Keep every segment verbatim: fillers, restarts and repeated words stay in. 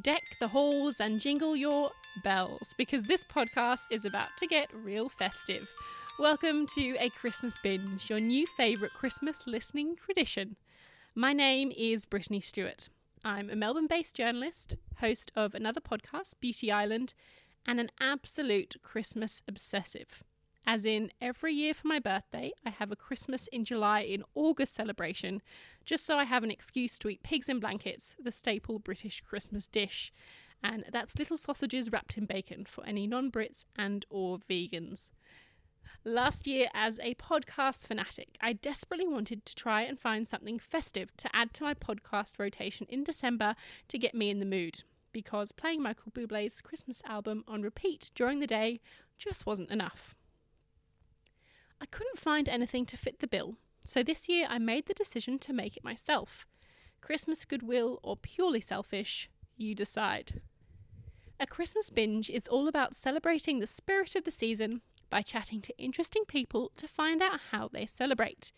deck the halls and jingle your bells, because this podcast is about to get real festive. Welcome to A Christmas Binge, your new favourite Christmas listening tradition. My name is Brittany Stewart. I'm a Melbourne-based journalist, host of another podcast, Beauty Island, and an absolute Christmas obsessive. As in, every year for my birthday, I have a Christmas in July in August celebration, just so I have an excuse to eat pigs in blankets, the staple British Christmas dish. And that's little sausages wrapped in bacon for any non-Brits and or vegans. Last year, as a podcast fanatic, I desperately wanted to try and find something festive to add to my podcast rotation in December to get me in the mood, because playing Michael Bublé's Christmas album on repeat during the day just wasn't enough. I couldn't find anything to fit the bill, so this year I made the decision to make it myself. Christmas goodwill or purely selfish, you decide. A Christmas Binge is all about celebrating the spirit of the season by chatting to interesting people to find out how they celebrate.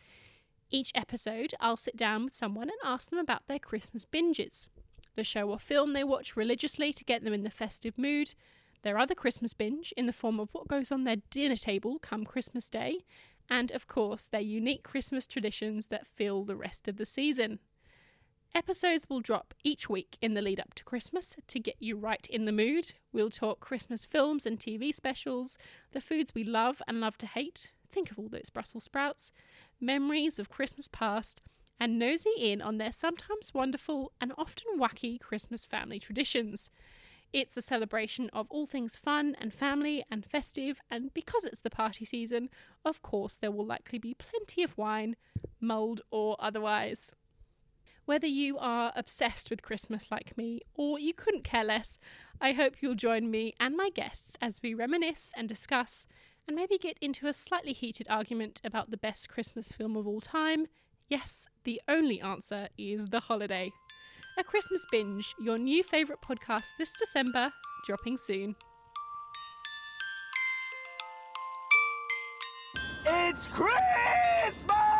Each episode, I'll sit down with someone and ask them about their Christmas binges, the show or film they watch religiously to get them in the festive mood, their other Christmas binge in the form of what goes on their dinner table come Christmas Day, and of course their unique Christmas traditions that fill the rest of the season. Episodes will drop each week in the lead up to Christmas to get you right in the mood. We'll talk Christmas films and T V specials, the foods we love and love to hate, think of all those Brussels sprouts, memories of Christmas past, and nosy in on their sometimes wonderful and often wacky Christmas family traditions. It's a celebration of all things fun and family and festive, and because it's the party season, of course there will likely be plenty of wine, mulled or otherwise. Whether you are obsessed with Christmas like me or you couldn't care less, I hope you'll join me and my guests as we reminisce and discuss, and maybe get into a slightly heated argument about the best Christmas film of all time. Yes, the only answer is The Holiday. A Christmas Binge, your new favourite podcast this December, dropping soon. It's Christmas!